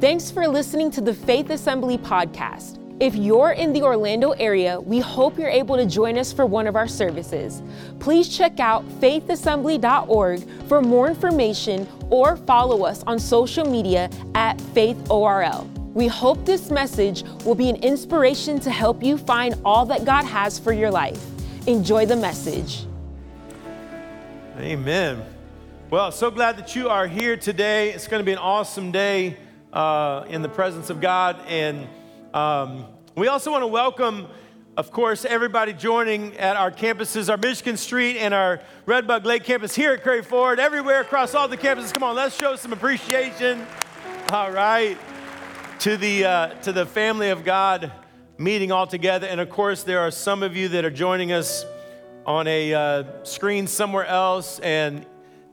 Thanks for listening to the Faith Assembly podcast. If you're in the Orlando area, we hope you're able to join us for one of our services. Please check out faithassembly.org for more information or follow us on social media at faithORL. We hope this message will be an inspiration to help you find all that God has for your life. Enjoy the message. Amen. Well, so glad that you are here today. It's going to be an awesome day in the presence of God. And we also want to welcome, of course, everybody joining at our campuses, our Michigan Street and our Red Bug Lake campus here at Curry Ford, everywhere across all the campuses. Come on, let's show some appreciation. All right. To the family of God meeting all together. And of course, there are some of you that are joining us on a screen somewhere else. And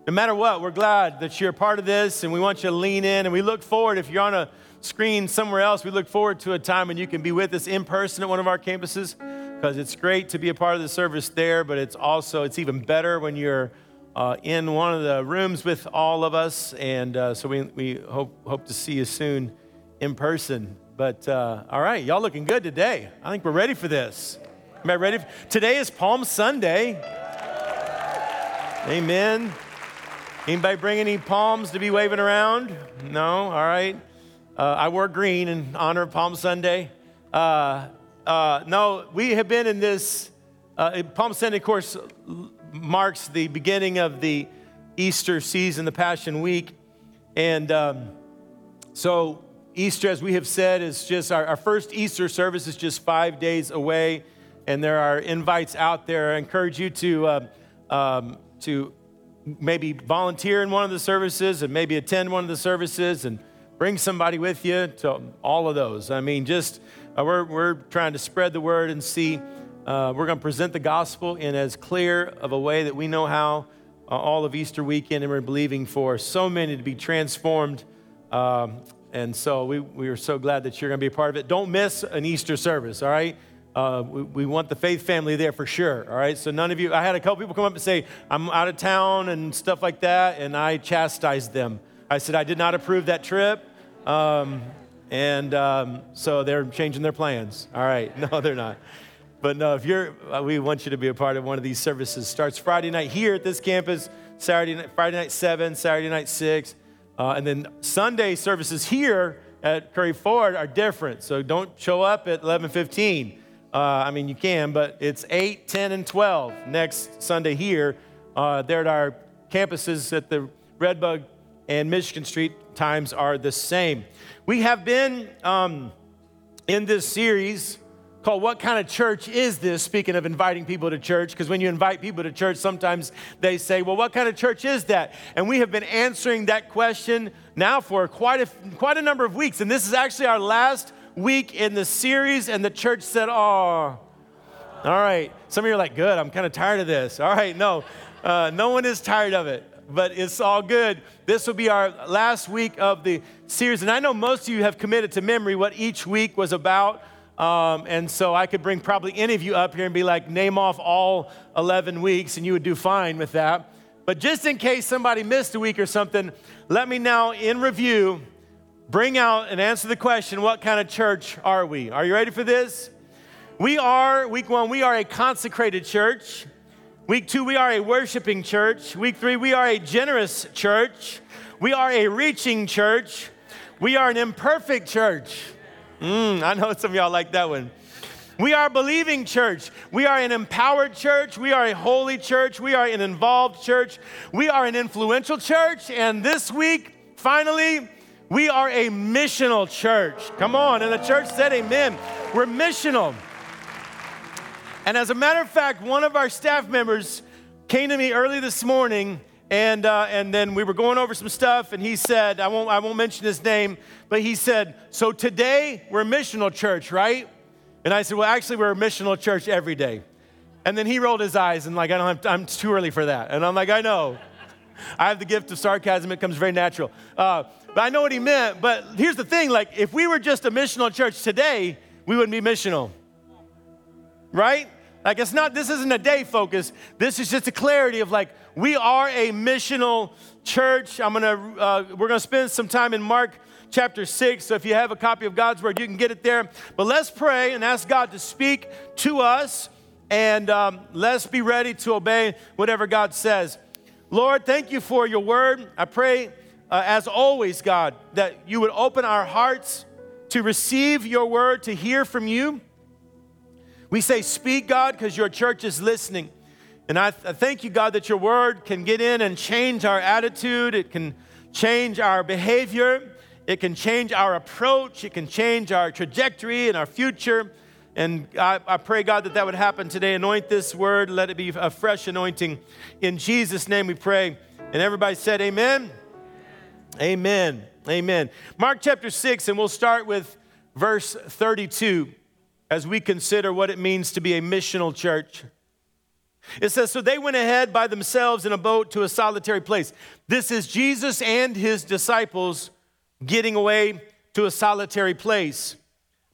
no matter what, we're glad that you're a part of this, and we want you to lean in. And we look forward, if you're on a screen somewhere else, we look forward to a time when you can be with us in person at one of our campuses, because it's great to be a part of the service there, but it's even better when you're in one of the rooms with all of us. And so we hope to see you soon in person. But all right, y'all looking good today. I think we're ready for this. Am I ready? Today is Palm Sunday. Amen. Anybody bring any palms to be waving around? No? All right. I wore green in honor of Palm Sunday. No, we have been in this. Palm Sunday, of course, marks the beginning of the Easter season, the Passion Week. And so Easter, as we have said, is just our first Easter service is just 5 days away. And there are invites out there. I encourage you to maybe volunteer in one of the services and maybe attend one of the services and bring somebody with you to all of those. I mean, just we're trying to spread the word and see. We're going to present the gospel in as clear of a way that we know how all of Easter weekend, and we're believing for so many to be transformed. And so we are so glad that you're going to be a part of it. Don't miss an Easter service, all right? We want the faith family there for sure, all right? So none of you, I had a couple people come up and say, I'm out of town and stuff like that, and I chastised them. I said, I did not approve that trip, so they're changing their plans. All right, no, they're not. But no, we want you to be a part of one of these services. Starts Friday night here at this campus, Friday night 7, Saturday night 6, and then Sunday services here at Curry Ford are different, so don't show up at 11:15. I mean, you can, but it's 8, 10, and 12 next Sunday here. They're at our campuses at the Red Bug and Michigan Street. Times are the same. We have been in this series called What Kind of Church Is This? Speaking of inviting people to church, because when you invite people to church, sometimes they say, well, what kind of church is that? And we have been answering that question now for quite a number of weeks. And this is actually our last week in the series, and the church said, all right. Some of you are like, good, I'm kind of tired of this. All right, no, no one is tired of it, but it's all good. This will be our last week of the series, and I know most of you have committed to memory what each week was about, and so I could bring probably any of you up here and be like, name off all 11 weeks, and you would do fine with that. But just in case somebody missed a week or something, let me now, in review, bring out and answer the question, what kind of church are we? Are you ready for this? We are, week 1, we are a consecrated church. Week 2, we are a worshiping church. Week 3, we are a generous church. We are a reaching church. We are an imperfect church. I know some of y'all like that one. We are a believing church. We are an empowered church. We are a holy church. We are an involved church. We are an influential church. And this week, finally, we are a missional church. Come on. And the church said amen. We're missional. And as a matter of fact, one of our staff members came to me early this morning, and then we were going over some stuff, and he said, I won't mention his name, but he said, so today we're a missional church, right? And I said, well, actually, we're a missional church every day. And then he rolled his eyes and like, I'm too early for that. And I'm like, I know. I have the gift of sarcasm. It comes very natural. But I know what he meant. But here's the thing. Like, if we were just a missional church today, we wouldn't be missional. Right? Like, this isn't a day focus. This is just a clarity of, like, we are a missional church. We're going to spend some time in Mark chapter 6. So if you have a copy of God's Word, you can get it there. But let's pray and ask God to speak to us, and let's be ready to obey whatever God says. Lord, thank you for your Word. I pray, as always, God, that you would open our hearts to receive your Word, to hear from you. We say, speak, God, because your church is listening. And I thank you, God, that your Word can get in and change our attitude. It can change our behavior. It can change our approach. It can change our trajectory and our future. And I pray, God, that that would happen today. Anoint this Word. Let it be a fresh anointing. In Jesus' name we pray. And everybody said amen. Amen. Amen. Mark chapter 6, and we'll start with verse 32 as we consider what it means to be a missional church. It says, so they went ahead by themselves in a boat to a solitary place. This is Jesus and his disciples getting away to a solitary place.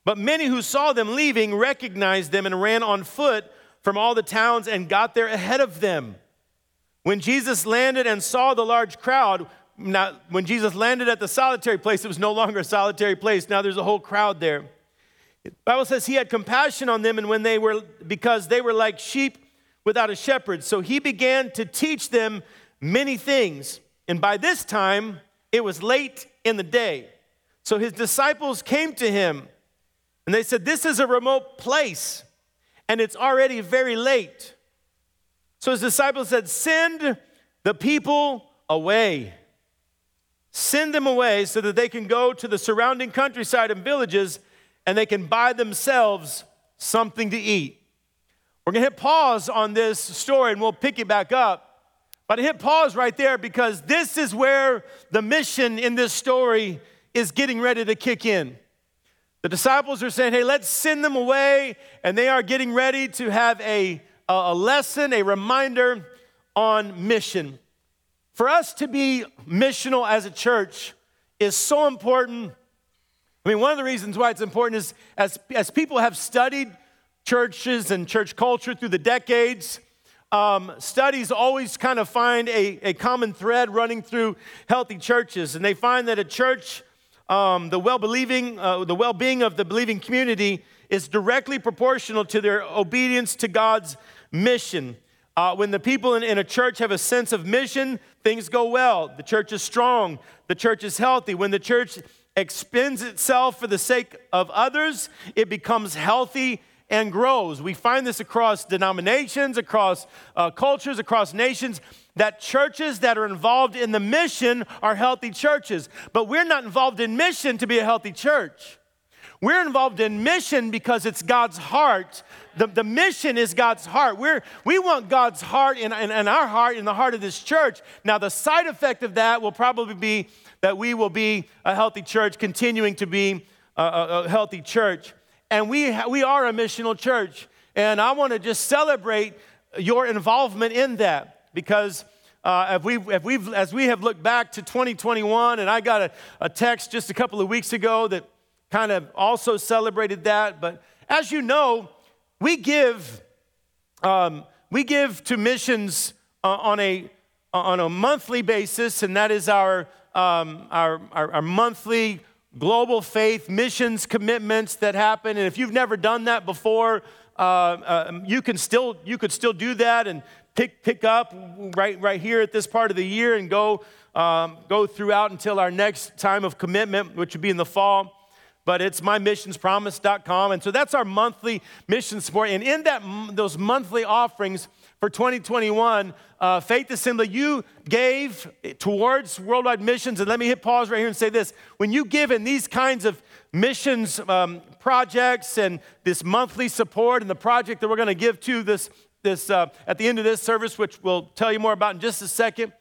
But many who saw them leaving recognized them and ran on foot from all the towns and got there ahead of them. When Jesus landed and saw the large crowd, now when Jesus landed at the solitary place, it was no longer a solitary place. Now there's a whole crowd there. The Bible says he had compassion on them, and when they were, because they were like sheep without a shepherd. So he began to teach them many things. And by this time, it was late in the day. So his disciples came to him, and they said, this is a remote place, and it's already very late. So his disciples said, send the people away. Send them away so that they can go to the surrounding countryside and villages, and they can buy themselves something to eat. We're going to hit pause on this story, and we'll pick it back up. But hit pause right there, because this is where the mission in this story is getting ready to kick in. The disciples are saying, hey, let's send them away. And they are getting ready to have a lesson, a reminder on mission. For us to be missional as a church is so important. I mean, one of the reasons why it's important is as people have studied churches and church culture through the decades, studies always kind of find a common thread running through healthy churches. And they find that a church, the well-being of the believing community is directly proportional to their obedience to God's mission. When the people in a church have a sense of mission, things go well. The church is strong. The church is healthy. When the church expends itself for the sake of others, it becomes healthy and grows. We find this across denominations, across cultures, across nations, that churches that are involved in the mission are healthy churches. But we're not involved in mission to be a healthy church. We're involved in mission because it's God's heart. The mission is God's heart. We want God's heart in our heart, in the heart of this church. Now, the side effect of that will probably be that we will be a healthy church, continuing to be a healthy church. And we are a missional church, and I want to just celebrate your involvement in that, because as we have looked back to 2021, and I got a text just a couple of weeks ago that kind of also celebrated that. But as you know, we give to missions on a monthly basis, and that is our monthly global faith missions commitments that happen. And if you've never done that before, you could still do that and pick up right here at this part of the year, and go throughout until our next time of commitment, which would be in the fall. But it's mymissionspromise.com, and so that's our monthly mission support. And in those monthly offerings for 2021, Faith Assembly, you gave towards worldwide missions. And let me hit pause right here and say this. When you give in these kinds of missions projects and this monthly support, and the project that we're going to give to this at the end of this service, which we'll tell you more about in just a second,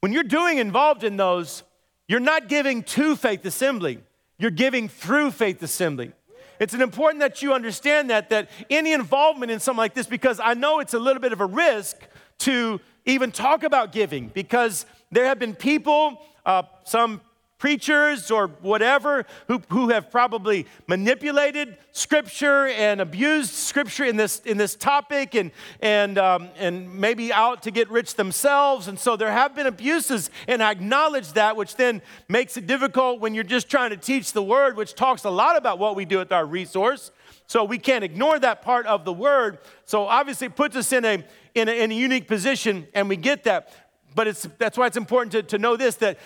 when you're involved in those, you're not giving to Faith Assembly. You're giving through Faith Assembly. It's important that you understand that any involvement in something like this, because I know it's a little bit of a risk to even talk about giving, because there have been people, some preachers or whatever who have probably manipulated Scripture and abused Scripture in this topic and maybe out to get rich themselves. And so there have been abuses, and I acknowledge that, which then makes it difficult when you're just trying to teach the Word, which talks a lot about what we do with our resource. So we can't ignore that part of the Word. So obviously it puts us in a unique position, and we get that. But that's why it's important to know this, that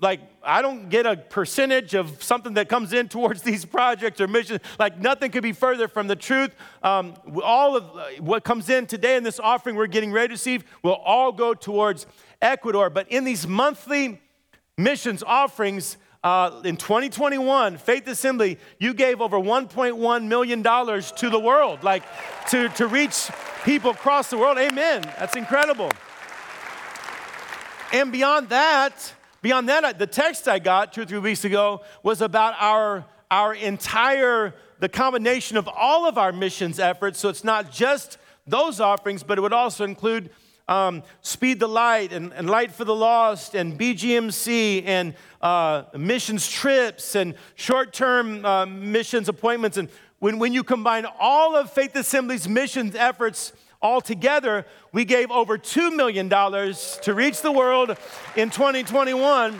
like I don't get a percentage of something that comes in towards these projects or missions. Like nothing could be further from the truth. All of what comes in today in this offering we're getting ready to receive will all go towards Ecuador. But in these monthly missions offerings, in 2021, Faith Assembly, you gave over $1.1 million to the world, like to reach people across the world. Amen. That's incredible. And beyond that, the text I got 2 or 3 weeks ago was about the combination of all of our missions efforts. So it's not just those offerings, but it would also include Speed the Light and Light for the Lost and BGMC and missions trips and short-term missions appointments. And when you combine all of Faith Assembly's missions efforts altogether, we gave over $2 million to reach the world in 2021.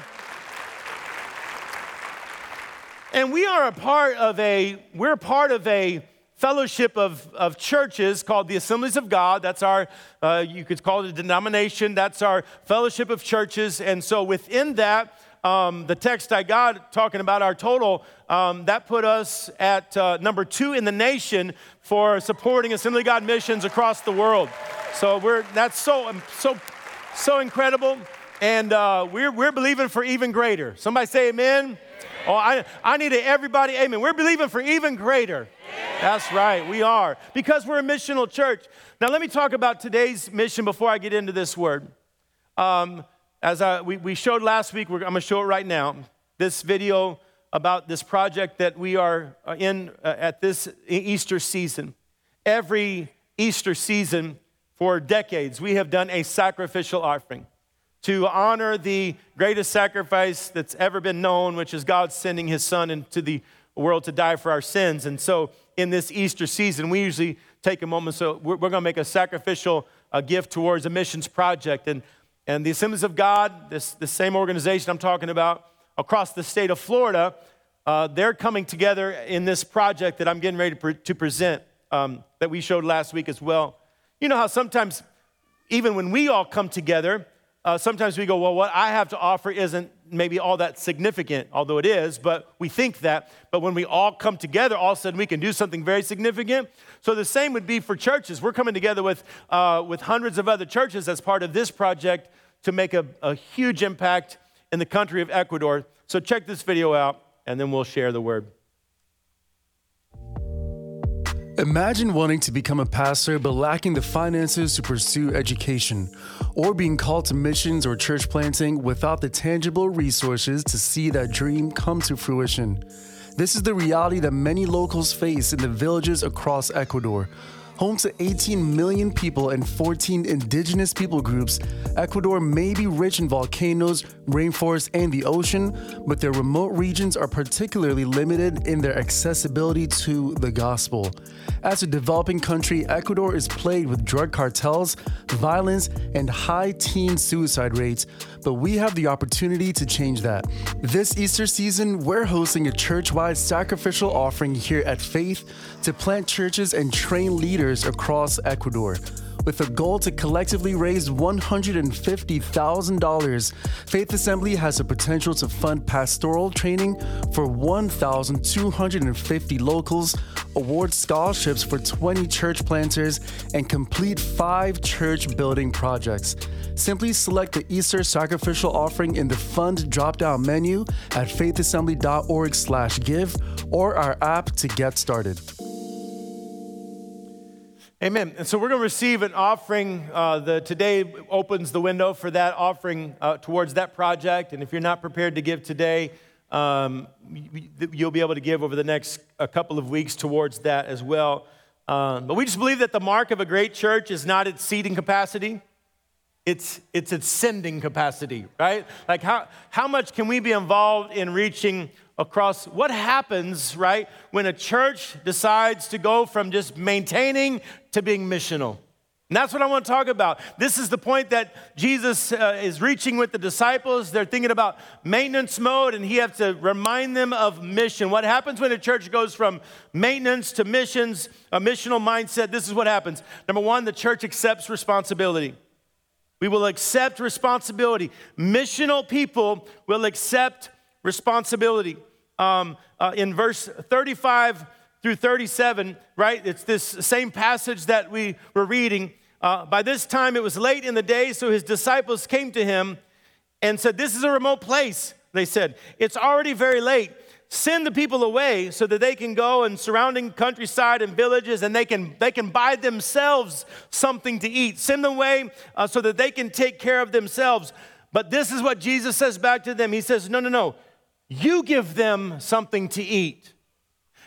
And we're part of a fellowship of churches called the Assemblies of God. That's our, you could call it a denomination. That's our fellowship of churches. And so within that, the text I got talking about our total, that put us at number 2 in the nation for supporting Assembly of God missions across the world. So that's so incredible, and we're believing for even greater. Somebody say amen. Amen. Oh, I need everybody amen. We're believing for even greater. Amen. That's right, we are, because we're a missional church. Now let me talk about today's mission before I get into this word. As we showed last week, I'm going to show it right now, this video about this project that we are in at this Easter season. Every Easter season for decades, we have done a sacrificial offering to honor the greatest sacrifice that's ever been known, which is God sending his son into the world to die for our sins. And so in this Easter season, we usually take a moment. So we're going to make a sacrificial gift towards a missions project. And the Assemblies of God, this same organization I'm talking about, across the state of Florida, they're coming together in this project that I'm getting ready to present that we showed last week as well. You know how sometimes, even when we all come together, sometimes we go, well, what I have to offer isn't maybe all that significant, although it is, but we think that. But when we all come together, all of a sudden we can do something very significant. So the same would be for churches. We're coming together with hundreds of other churches as part of this project to make a huge impact in the country of Ecuador. So check this video out, and then we'll share the word. Imagine wanting to become a pastor but lacking the finances to pursue education, or being called to missions or church planting without the tangible resources to see that dream come to fruition. This is the reality that many locals face in the villages across Ecuador. Home to 18 million people and 14 indigenous people groups, Ecuador may be rich in volcanoes, rainforests, and the ocean, but their remote regions are particularly limited in their accessibility to the gospel. As a developing country, Ecuador is plagued with drug cartels, violence, and high teen suicide rates, but we have the opportunity to change that. This Easter season, we're hosting a church-wide sacrificial offering here at Faith to plant churches and train leaders across Ecuador, with a goal to collectively raise $150,000. Faith Assembly has the potential to fund pastoral training for 1,250 locals, award scholarships for 20 church planters, and complete 5 church building projects. Simply select the Easter sacrificial offering in the fund drop-down menu at faithassembly.org/give or our app to get started. Amen. And so we're going to receive an offering. Today opens the window for that offering towards that project. And if you're not prepared to give today, you'll be able to give over the next a couple of weeks towards that as well. But we just believe that the mark of a great church is not its seating capacity. it's its sending capacity, right? Like how much can we be involved in reaching across? What happens, right, when a church decides to go from just maintaining to being missional? And that's what I want to talk about. This is the point that Jesus is reaching with the disciples. They're thinking about maintenance mode, and he has to remind them of mission. What happens when a church goes from maintenance to missions, a missional mindset? This is what happens. Number one, the church accepts responsibility. We will accept responsibility. Missional people will accept responsibility. In verse 35 through 37, right? It's this same passage that we were reading. By this time, it was late in the day, so his disciples came to him and said, "This is a remote place," they said. "It's already very late. Send the people away so that they can go in surrounding countryside and villages, and they can buy themselves something to eat. Send them away so that they can take care of themselves." But this is what Jesus says back to them. He says, no. You give them something to eat.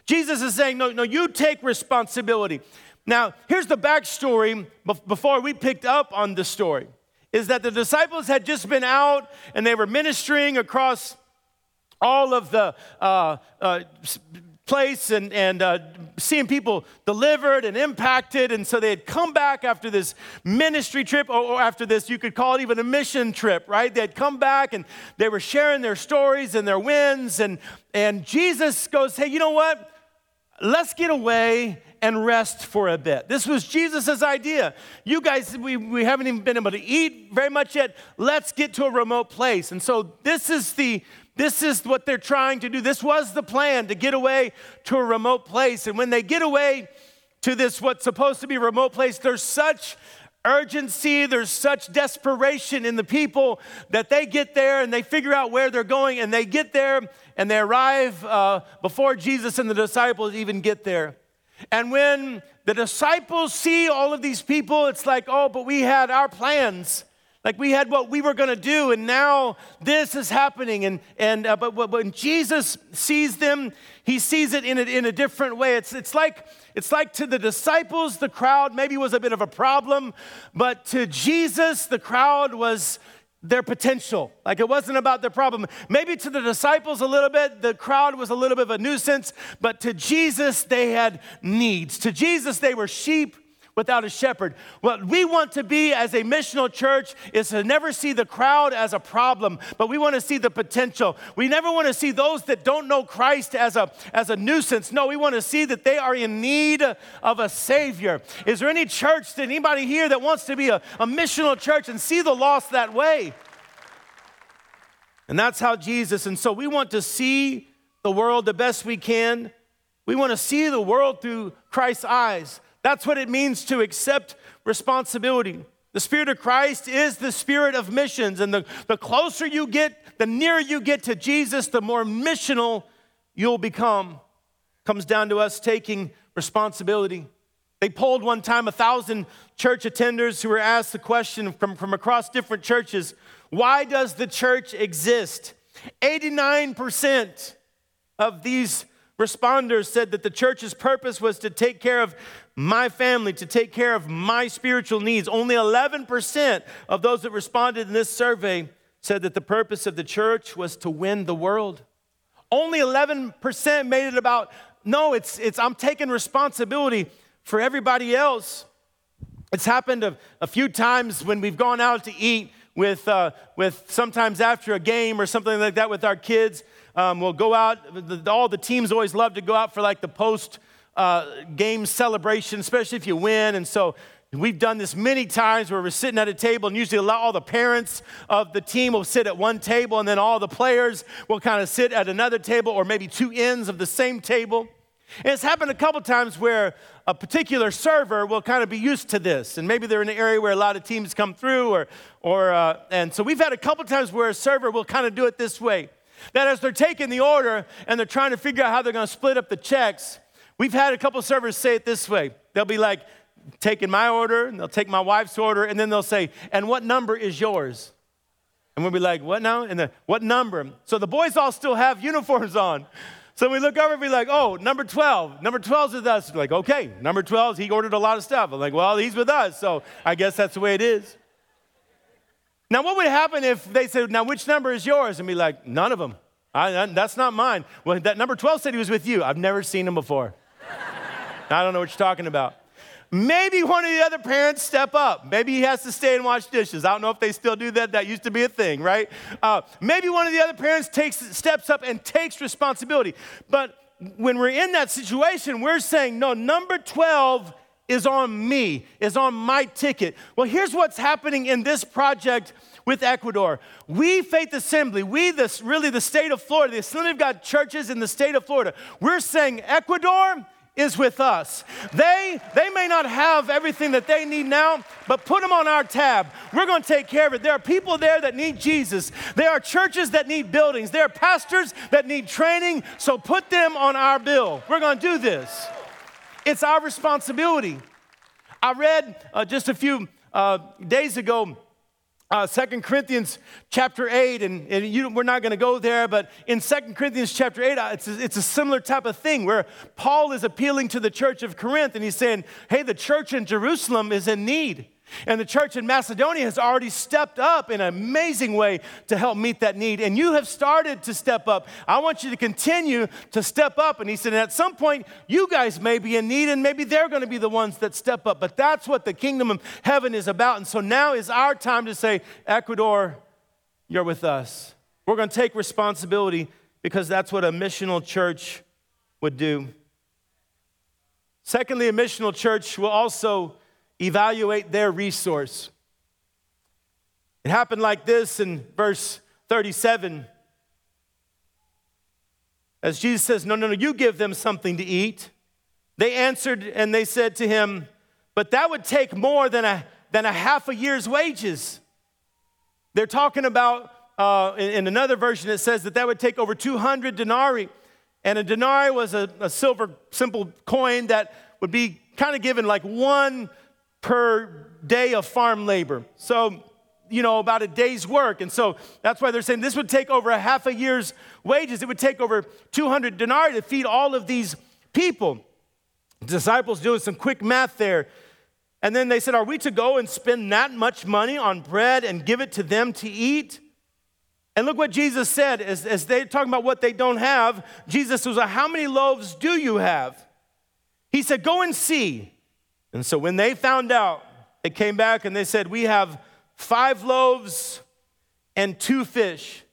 Jesus is saying, no, you take responsibility. Now, here's the backstory before we picked up on the story, is that the disciples had just been out and they were ministering across all of the place and seeing people delivered and impacted. And so they had come back after this ministry trip, or after this, you could call it even a mission trip, right? They had come back and they were sharing their stories and their wins. And Jesus goes, hey, you know what? Let's get away and rest for a bit. This was Jesus' idea. You guys, we haven't even been able to eat very much yet. Let's get to a remote place. And so this is what they're trying to do. This was the plan, to get away to a remote place. And when they get away to this, what's supposed to be a remote place, there's such urgency, there's such desperation in the people that they get there and they figure out where they're going, and they get there and they arrive before Jesus and the disciples even get there. And when the disciples see all of these people, it's like, oh, but we had our plans. Like we had what we were going to do, and now this is happening. But when Jesus sees them, he sees it in a different way. It's like to the disciples, the crowd maybe was a bit of a problem, but to Jesus, the crowd was their potential. Like it wasn't about their problem. Maybe to the disciples a little bit, the crowd was a little bit of a nuisance, but to Jesus, they had needs. To Jesus, they were sheep without a shepherd. What we want to be as a missional church is to never see the crowd as a problem, but we want to see the potential. We never want to see those that don't know Christ as a nuisance. No, we want to see that they are in need of a Savior. Is there any church, anybody here that wants to be a missional church and see the lost that way? And that's how Jesus, and so we want to see the world the best we can. We want to see the world through Christ's eyes. That's what it means to accept responsibility. The Spirit of Christ is the spirit of missions, and the closer you get, the nearer you get to Jesus, the more missional you'll become. Comes down to us taking responsibility. They polled one time 1,000 church attenders who were asked the question from across different churches, why does the church exist? 89% of these responders said that the church's purpose was to take care of my family, to take care of my spiritual needs. Only 11% of those that responded in this survey said that the purpose of the church was to win the world. Only 11% made it about, no, it's I'm taking responsibility for everybody else. It's happened a few times when we've gone out to eat with sometimes after a game or something like that with our kids. We'll go out, all the teams always love to go out for like the post-game celebration, especially if you win. And so we've done this many times where we're sitting at a table, and usually all the parents of the team will sit at one table, and then all the players will kind of sit at another table, or maybe two ends of the same table. And it's happened a couple times where a particular server will kind of be used to this, and maybe they're in an area where a lot of teams come through, or and so we've had a couple times where a server will kind of do it this way, that as they're taking the order and they're trying to figure out how they're going to split up the checks, we've had a couple servers say it this way. They'll be like, taking my order, and they'll take my wife's order, and then they'll say, and what number is yours? And we'll be like, what now? And then, what number? So the boys all still have uniforms on. So we look over and be like, oh, number 12. Number 12's with us. We're like, okay, number 12, he ordered a lot of stuff. I'm like, well, he's with us, so I guess that's the way it is. Now, what would happen if they said, now, which number is yours? And be like, none of them. That's not mine. Well, that number 12 said he was with you. I've never seen him before. I don't know what you're talking about. Maybe one of the other parents step up. Maybe he has to stay and wash dishes. I don't know if they still do that. That used to be a thing, right? Maybe one of the other parents steps up and takes responsibility. But when we're in that situation, we're saying, no, number 12 is on me, is on my ticket. Well, here's what's happening in this project with Ecuador. We, Faith Assembly, the state of Florida, the Assembly of God churches in the state of Florida, we're saying Ecuador is with us. They may not have everything that they need now, but put them on our tab. We're going to take care of it. There are people there that need Jesus. There are churches that need buildings. There are pastors that need training, so put them on our bill. We're going to do this. It's our responsibility. I read just a few days ago 2 Corinthians chapter 8, we're not going to go there, but in 2 Corinthians chapter 8, it's a similar type of thing where Paul is appealing to the church of Corinth, and he's saying, hey, the church in Jerusalem is in need, and the church in Macedonia has already stepped up in an amazing way to help meet that need, and you have started to step up. I want you to continue to step up, and he said, at some point, you guys may be in need, and maybe they're going to be the ones that step up, but that's what the kingdom of heaven is about, and so now is our time to say, Ecuador, you're with us. We're going to take responsibility because that's what a missional church would do. Secondly, a missional church will also evaluate their resource. It happened like this in verse 37. As Jesus says, no, you give them something to eat. They answered and they said to him, but that would take more than a half a year's wages. They're talking about, in another version, it says that would take over 200 denarii. And a denarii was a silver simple coin that would be kind of given like one per day of farm labor. So, about a day's work. And so that's why they're saying this would take over a half a year's wages. It would take over 200 denarii to feed all of these people. The disciples doing some quick math there. And then they said, are we to go and spend that much money on bread and give it to them to eat? And look what Jesus said as they're talking about what they don't have. Jesus was like, how many loaves do you have? He said, go and see. And so when they found out, they came back and they said, we have 5 loaves and 2 fish.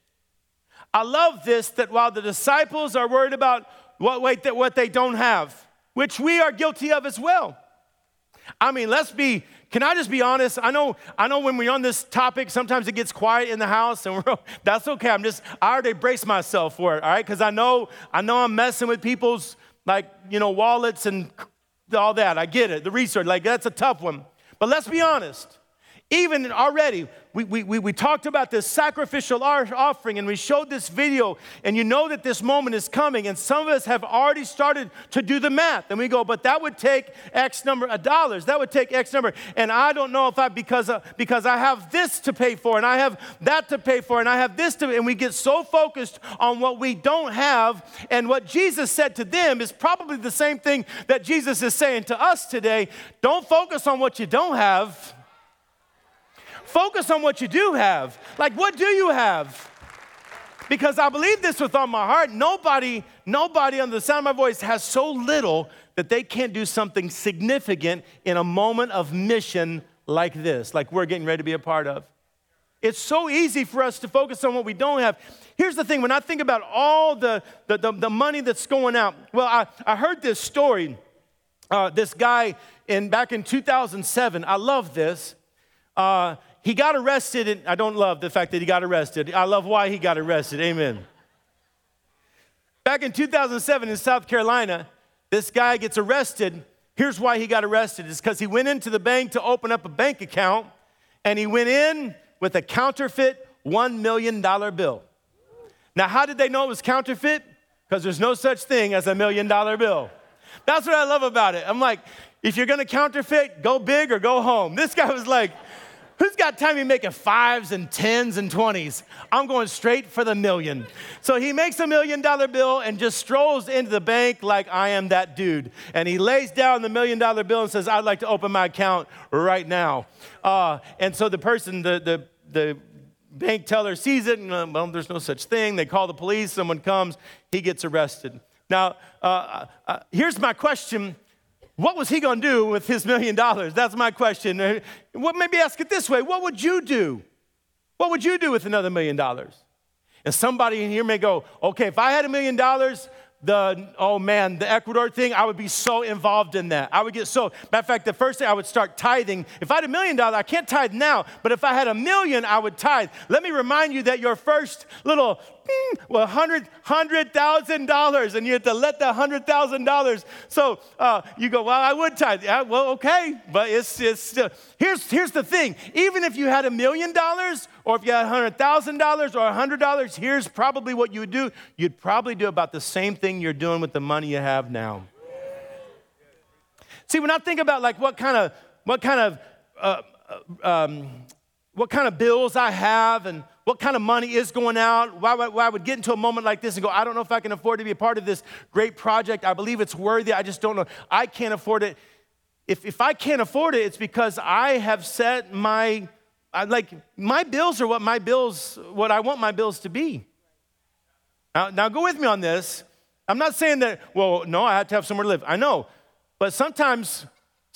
I love this, that while the disciples are worried about what they don't have, which we are guilty of as well. I mean, can I just be honest? I know when we're on this topic, sometimes it gets quiet in the house, and that's okay. I already braced myself for it, all right? Because I know I'm messing with people's, wallets and all that. I get it. The research, that's a tough one. But let's be honest. Even already, we talked about this sacrificial offering, and we showed this video, and you know that this moment is coming, and some of us have already started to do the math. And we go, but that would take X number of dollars. That would take X number. And I don't know if because I have this to pay for, and I have that to pay for, and I have this to, and we get so focused on what we don't have. And what Jesus said to them is probably the same thing that Jesus is saying to us today. Don't focus on what you don't have. Focus on what you do have. What do you have? Because I believe this with all my heart. Nobody on the sound of my voice has so little that they can't do something significant in a moment of mission like this, like we're getting ready to be a part of. It's so easy for us to focus on what we don't have. Here's the thing. When I think about all the money that's going out, well, I heard this story. This guy back in 2007, I love this. He got arrested, and I don't love the fact that he got arrested. I love why he got arrested. Amen. Back in 2007 in South Carolina, this guy gets arrested. Here's why he got arrested. It's because he went into the bank to open up a bank account, and he went in with a counterfeit $1 million bill. Now, how did they know it was counterfeit? Because there's no such thing as $1 million bill. That's what I love about it. I'm like, if you're going to counterfeit, go big or go home. This guy was like, who's got time to be making 5s and 10s and 20s? I'm going straight for the million. So he makes $1 million bill and just strolls into the bank like I am that dude. And he lays down the $1 million bill and says, I'd like to open my account right now. And so the person, the bank teller sees it, and well, there's no such thing. They call the police. Someone comes. He gets arrested. Now, here's my question. What was he going to do with his $1 million? That's my question. What, maybe ask it this way. What would you do? What would you do with another $1 million? And somebody in here may go, okay, if I had $1 million, the Ecuador thing, I would be so involved in that. I would get so, matter of fact, the first thing I would start tithing. If I had $1 million, I can't tithe now, but if I had $1 million, I would tithe. Let me remind you that your first little, $100,000, and you have to let the $100,000. So you go, well, I would tithe. Yeah, well, okay, but it's still, here's the thing. Even if you had $1 million, or if you had $100,000 or $100, here's probably what you would do. You'd probably do about the same thing you're doing with the money you have now. See, when I think about like what kind of bills I have and what kind of money is going out, why I would get into a moment like this and go, I don't know if I can afford to be a part of this great project. I believe it's worthy. I just don't know. I can't afford it. If I can't afford it, it's because I have set my bills are what I want my bills to be. Now go with me on this. I'm not saying that, well, no, I have to have somewhere to live. I know. But sometimes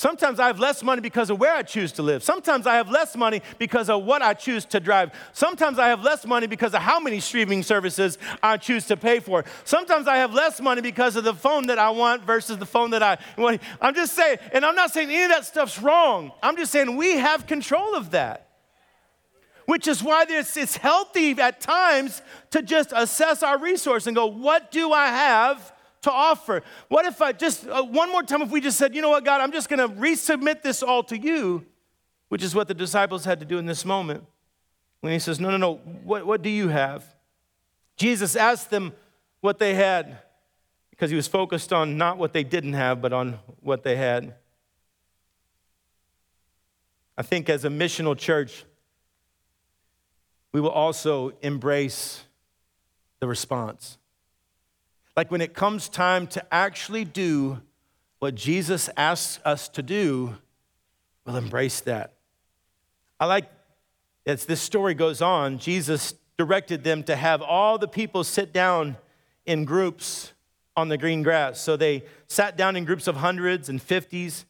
I have less money because of where I choose to live. Sometimes I have less money because of what I choose to drive. Sometimes I have less money because of how many streaming services I choose to pay for. Sometimes I have less money because of the phone that I want versus the phone that I want. I'm just saying, and I'm not saying any of that stuff's wrong. I'm just saying we have control of that. Which is why it's healthy at times to just assess our resource and go, what do I have to offer? What if I just, one more time, if we just said, you know what, God, I'm just going to resubmit this all to you, which is what the disciples had to do in this moment. When he says, no, what do you have? Jesus asked them what they had because he was focused on not what they didn't have, but on what they had. I think as a missional church, we will also embrace the response. Like when it comes time to actually do what Jesus asks us to do, we'll embrace that. I like, as this story goes on, Jesus directed them to have all the people sit down in groups on the green grass. So they sat down in groups of hundreds and fifties,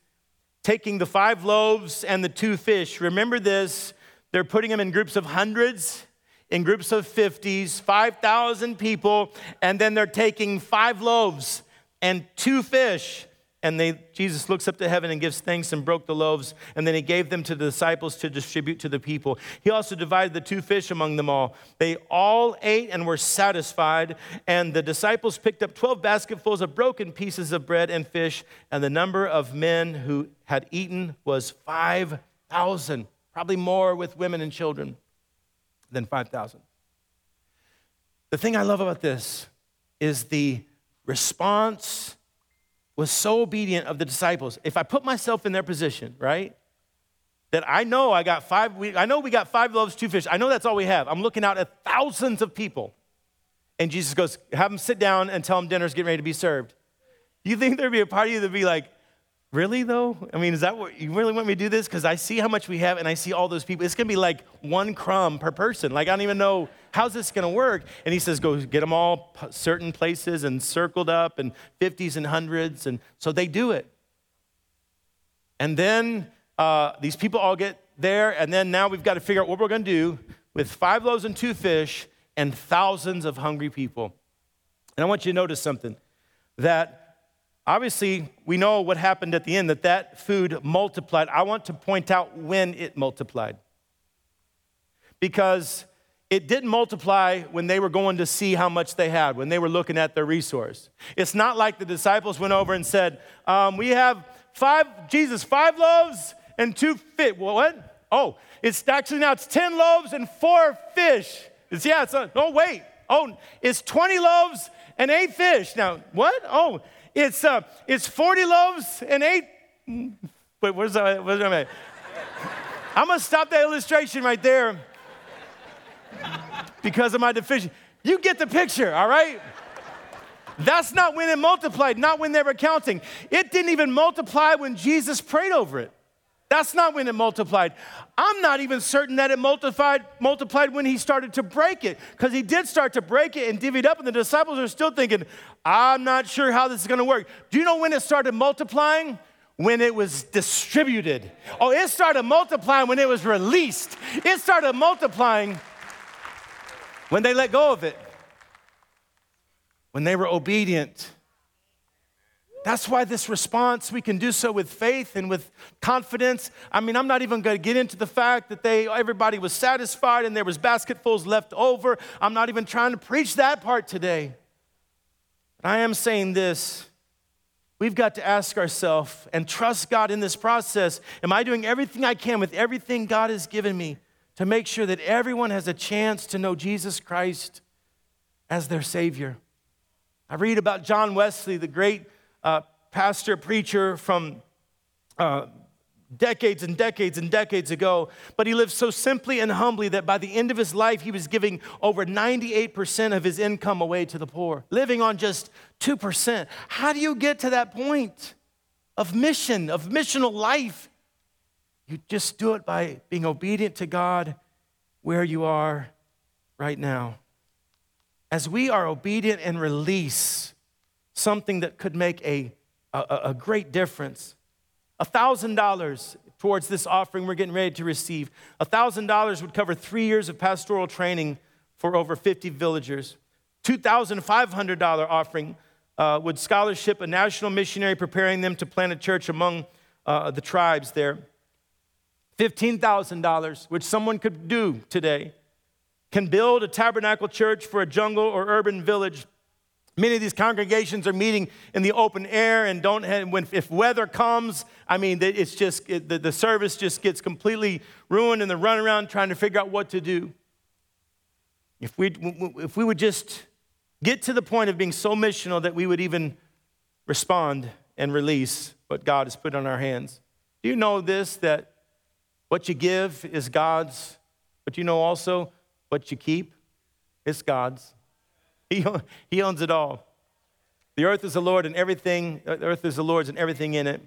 taking the 5 loaves and the 2 fish. Remember this. They're putting them in groups of hundreds, in groups of 50s, 5,000 people, and then they're taking 5 loaves and 2 fish. And Jesus looks up to heaven and gives thanks and broke the loaves, and then he gave them to the disciples to distribute to the people. He also divided the 2 fish among them all. They all ate and were satisfied, and the disciples picked up 12 basketfuls of broken pieces of bread and fish, and the number of men who had eaten was 5,000. Probably more with women and children than 5,000. The thing I love about this is the response was so obedient of the disciples. If I put myself in their position, right, that I know we got 5 loaves, 2 fish. I know that's all we have. I'm looking out at thousands of people. And Jesus goes, have them sit down and tell them dinner's getting ready to be served. Do you think there'd be a part of you that'd be like, really, though? I mean, is that what you really want me to do this? Because I see how much we have and I see all those people. It's going to be like 1 crumb per person. Like, I don't even know how's this going to work. And he says, go get them all certain places and circled up and 50s and hundreds. And so they do it. And then these people all get there. And then now we've got to figure out what we're going to do with 5 loaves and 2 fish and thousands of hungry people. And I want you to notice something that obviously, we know what happened at the end, that food multiplied. I want to point out when it multiplied. Because it didn't multiply when they were going to see how much they had, when they were looking at their resource. It's not like the disciples went over and said, we have 5 loaves and 2 fish. What? Oh, it's actually now it's 10 loaves and 4 fish. It's 20 loaves and 8 fish. Now, what? Oh, it's 40 loaves and 8. Wait, what is that? I'm going to stop that illustration right there because of my deficiency. You get the picture, all right? That's not when it multiplied, not when they were counting. It didn't even multiply when Jesus prayed over it. That's not when it multiplied. I'm not even certain that it multiplied when he started to break it, because he did start to break it and divvy it up, and the disciples are still thinking, I'm not sure how this is going to work. Do you know when it started multiplying? When it was distributed. Oh, it started multiplying when it was released. It started multiplying when they let go of it, when they were obedient. That's why this response, we can do so with faith and with confidence. I mean, I'm not even going to get into the fact that everybody was satisfied and there was basketfuls left over. I'm not even trying to preach that part today. But I am saying this. We've got to ask ourselves and trust God in this process. Am I doing everything I can with everything God has given me to make sure that everyone has a chance to know Jesus Christ as their Savior? I read about John Wesley, the great pastor, preacher from decades and decades and decades ago, but he lived so simply and humbly that by the end of his life, he was giving over 98% of his income away to the poor, living on just 2%. How do you get to that point of mission, of missional life? You just do it by being obedient to God where you are right now. As we are obedient and release something that could make a great difference. $1,000 towards this offering we're getting ready to receive. $1,000 would cover 3 years of pastoral training for over 50 villagers. $2,500 offering would scholarship a national missionary preparing them to plant a church among the tribes there. $15,000, which someone could do today, can build a tabernacle church for a jungle or urban village. Many of these congregations are meeting in the open air and if weather comes, I mean, it's just, the service just gets completely ruined in the runaround trying to figure out what to do. If we would just get to the point of being so missional that we would even respond and release what God has put on our hands. Do you know this, that what you give is God's, but you know also what you keep is God's. He owns it all. The earth is the Lord's and everything in it.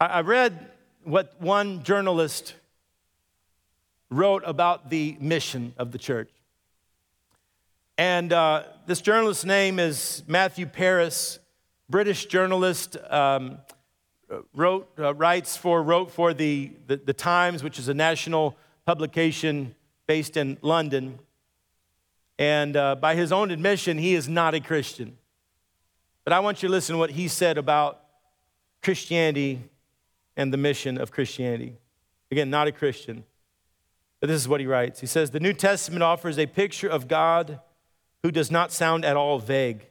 I read what one journalist wrote about the mission of the church. And this journalist's name is Matthew Parris, British journalist, wrote for the Times, which is a national publication based in London. And by his own admission, he is not a Christian. But I want you to listen to what he said about Christianity and the mission of Christianity. Again, not a Christian. But this is what he writes. He says, the New Testament offers a picture of God who does not sound at all vague.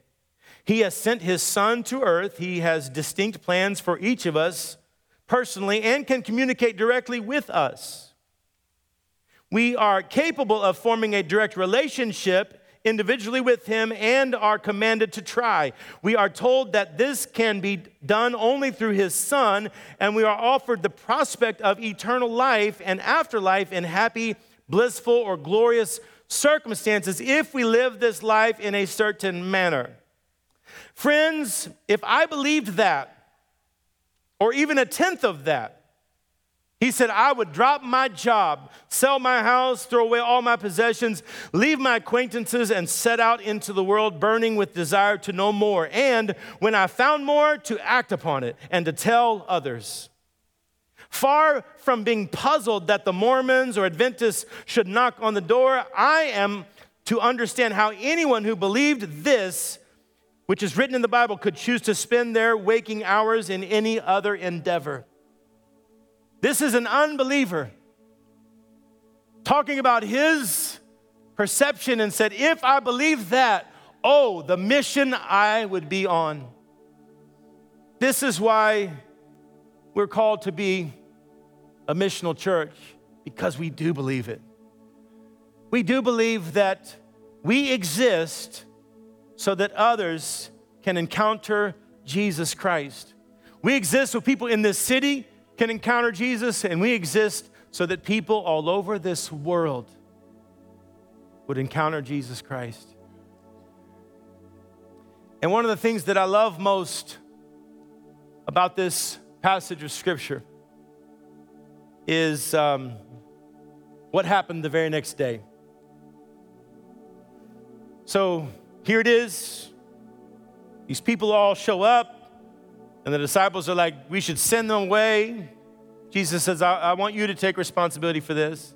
He has sent his Son to earth. He has distinct plans for each of us personally and can communicate directly with us. We are capable of forming a direct relationship individually with him and are commanded to try. We are told that this can be done only through his Son, and we are offered the prospect of eternal life and afterlife in happy, blissful, or glorious circumstances if we live this life in a certain manner. Friends, if I believed that, or even a tenth of that, he said, I would drop my job, sell my house, throw away all my possessions, leave my acquaintances, and set out into the world burning with desire to know more. And when I found more, to act upon it and to tell others. Far from being puzzled that the Mormons or Adventists should knock on the door, I am to understand how anyone who believed this, which is written in the Bible, could choose to spend their waking hours in any other endeavor. This is an unbeliever talking about his perception and said, if I believe that, oh, the mission I would be on. This is why we're called to be a missional church, because we do believe it. We do believe that we exist so that others can encounter Jesus Christ. We exist so people in this city can encounter Jesus, and we exist so that people all over this world would encounter Jesus Christ. And one of the things that I love most about this passage of scripture is what happened the very next day. So here it is. These people all show up, and the disciples are like, we should send them away. Jesus says, I want you to take responsibility for this.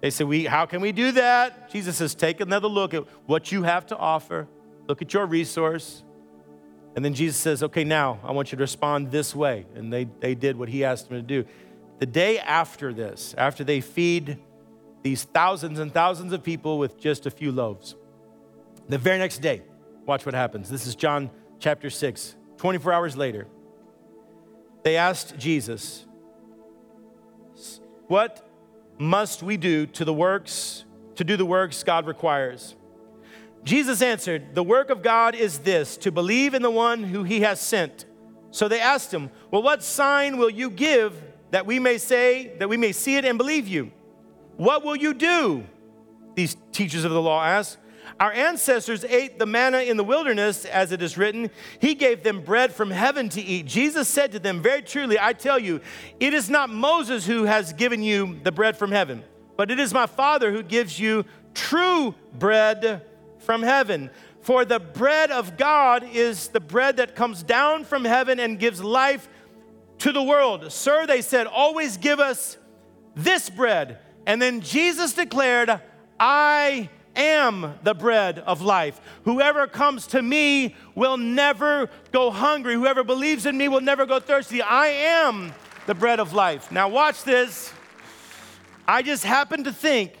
They say, how can we do that? Jesus says, take another look at what you have to offer. Look at your resource. And then Jesus says, okay, now I want you to respond this way. And they did what he asked them to do. The day after this, after they feed these thousands and thousands of people with just a few loaves, the very next day, watch what happens. This is John chapter 6, 24 hours later. They asked Jesus, what must we do to do the works God requires? Jesus answered, the work of God is this, to believe in the one who he has sent. So they asked him, well, what sign will you give that we may see it and believe you? What will you do? These teachers of the law asked. Our ancestors ate the manna in the wilderness, as it is written. He gave them bread from heaven to eat. Jesus said to them, very truly, I tell you, it is not Moses who has given you the bread from heaven, but it is my Father who gives you true bread from heaven. For the bread of God is the bread that comes down from heaven and gives life to the world. Sir, they said, always give us this bread. And then Jesus declared, I am the bread of life. Whoever comes to me will never go hungry. Whoever believes in me will never go thirsty. I am the bread of life. Now watch this. I just happen to think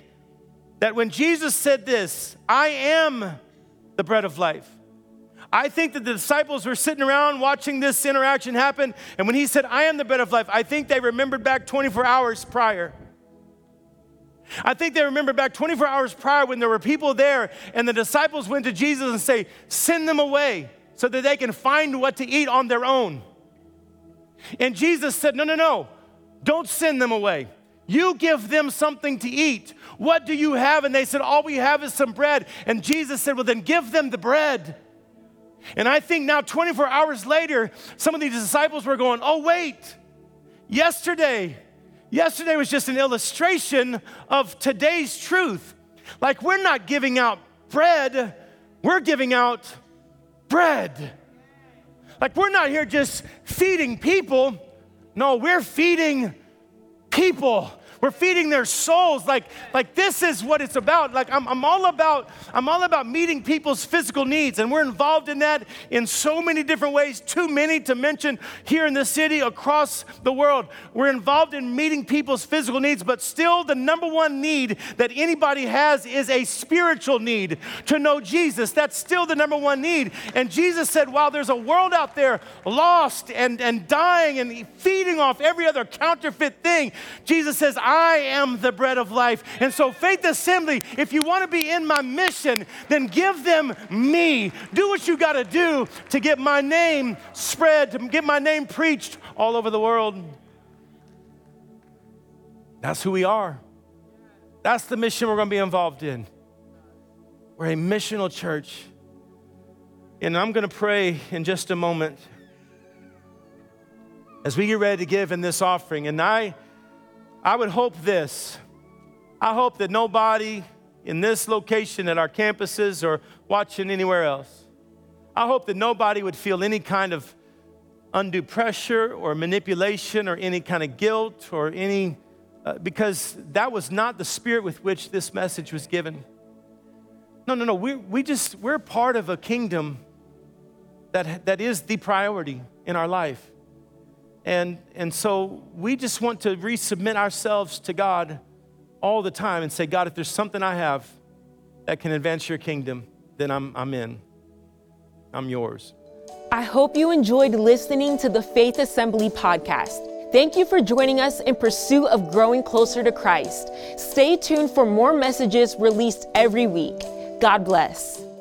that when Jesus said this, I am the bread of life, I think that the disciples were sitting around watching this interaction happen. And when he said, I am the bread of life, I think they remembered back 24 hours prior. I think they remember back 24 hours prior when there were people there and the disciples went to Jesus and say, send them away so that they can find what to eat on their own. And Jesus said, no, don't send them away. You give them something to eat. What do you have? And they said, all we have is some bread. And Jesus said, well, then give them the bread. And I think now 24 hours later, some of these disciples were going, oh, wait, Yesterday was just an illustration of today's truth. Like, we're not giving out bread, we're giving out bread. Like, we're not here just feeding people. No, we're feeding people. We're feeding their souls. Like this is what it's about. Like, I'm all about meeting people's physical needs, and we're involved in that in so many different ways, too many to mention here in the city, across the world. We're involved in meeting people's physical needs, but still the number one need that anybody has is a spiritual need to know Jesus. That's still the number one need. And Jesus said, while there's a world out there lost and dying and feeding off every other counterfeit thing, Jesus says, I am the bread of life. And so, Faith Assembly, if you want to be in my mission, then give them me. Do what you got to do to get my name spread, to get my name preached all over the world. That's who we are. That's the mission we're going to be involved in. We're a missional church. And I'm going to pray in just a moment as we get ready to give in this offering. And I would hope this. I hope that nobody in this location at our campuses or watching anywhere else, I hope that nobody would feel any kind of undue pressure or manipulation or any kind of guilt or any, because that was not the spirit with which this message was given. No. We're part of a kingdom that is the priority in our life. And so we just want to resubmit ourselves to God all the time and say, God, if there's something I have that can advance your kingdom, then I'm in. I'm yours. I hope you enjoyed listening to the Faith Assembly podcast. Thank you for joining us in pursuit of growing closer to Christ. Stay tuned for more messages released every week. God bless.